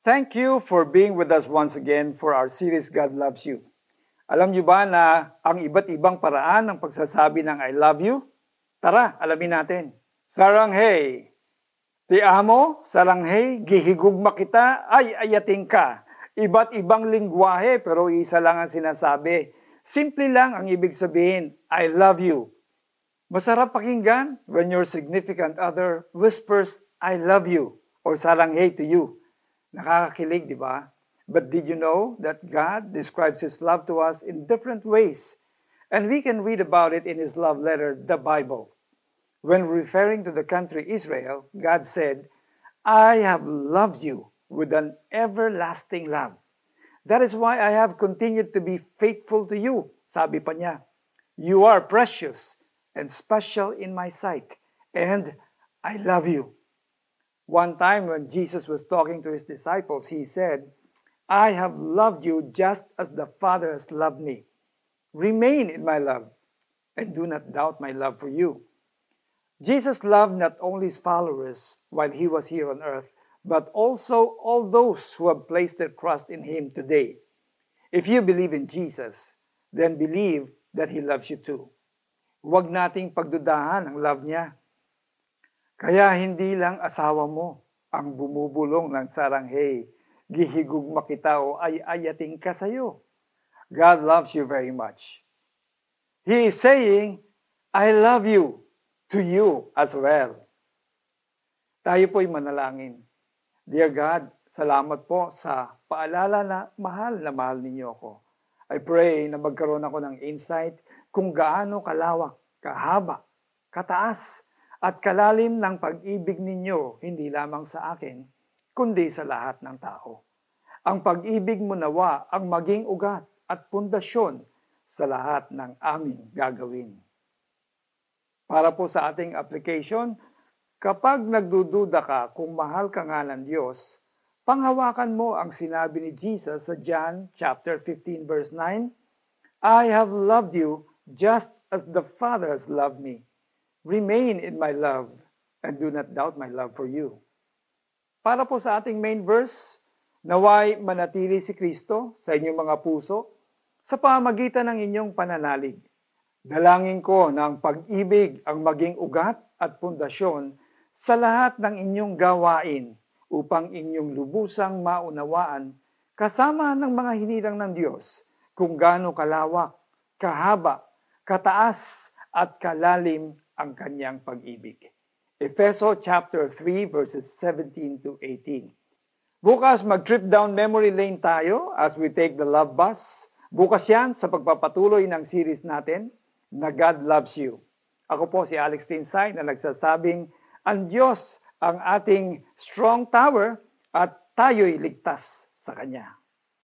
Thank you for being with us once again for our series, God Loves You. Alam niyo ba na ang iba't ibang paraan ng pagsasabi ng I love you? Tara, alamin natin. Saranghay, ti amo, saranghay, gihigugma kita, ay ayating ka. Iba't ibang lingwahe pero isa lang ang sinasabi. Simple lang ang ibig sabihin, I love you. Masarap pakinggan when your significant other whispers, I love you, or saranghay to you. Nakakakilig, di ba? But did you know that God describes His love to us in different ways? And we can read about it in His love letter, the Bible. When referring to the country Israel, God said, I have loved you with an everlasting love. That is why I have continued to be faithful to you, sabi pa niya. You are precious and special in my sight, and I love you. One time when Jesus was talking to his disciples, he said, I have loved you just as the Father has loved me. Remain in my love and do not doubt my love for you. Jesus loved not only his followers while he was here on earth, but also all those who have placed their trust in him today. If you believe in Jesus, then believe that he loves you too. Huwag nating pagdudahan ang love niya. Kaya hindi lang asawa mo ang bumubulong ng saranghay, gihigugma kita o ay-ayating ka sa'yo. God loves you very much. He is saying, I love you to you as well. Tayo po'y manalangin. Dear God, salamat po sa paalala na mahal ninyo ako. I pray na magkaroon ako ng insight kung gaano kalawak, kahaba, kataas, at kalalim ng pag-ibig ninyo, hindi lamang sa akin, kundi sa lahat ng tao. Ang pag-ibig mo nawa ang maging ugat at pundasyon sa lahat ng aming gagawin. Para po sa ating application, kapag nagdududa ka kung mahal ka nga ng Diyos, panghawakan mo ang sinabi ni Jesus sa John chapter 15 verse 9, I have loved you just as the Father has loved me. Remain in my love and do not doubt my love for you. Para po sa ating main verse, naway manatili si Kristo sa inyong mga puso sa pamamagitan ng inyong pananalig. Dalangin ko na ang pag-ibig ang maging ugat at pundasyon sa lahat ng inyong gawain upang inyong lubusang maunawaan kasama ng mga hinirang ng Diyos kung gaano kalawak, kahaba, kataas at kalalim ang kanyang pag-ibig. Efeso chapter 3 verses 17 to 18. Bukas mag-trip down memory lane tayo as we take the love bus. Bukas yan sa pagpapatuloy ng series natin na God Loves You. Ako po si Alex Tinsay na nagsasabing ang Diyos ang ating strong tower at tayo'y ligtas sa Kanya.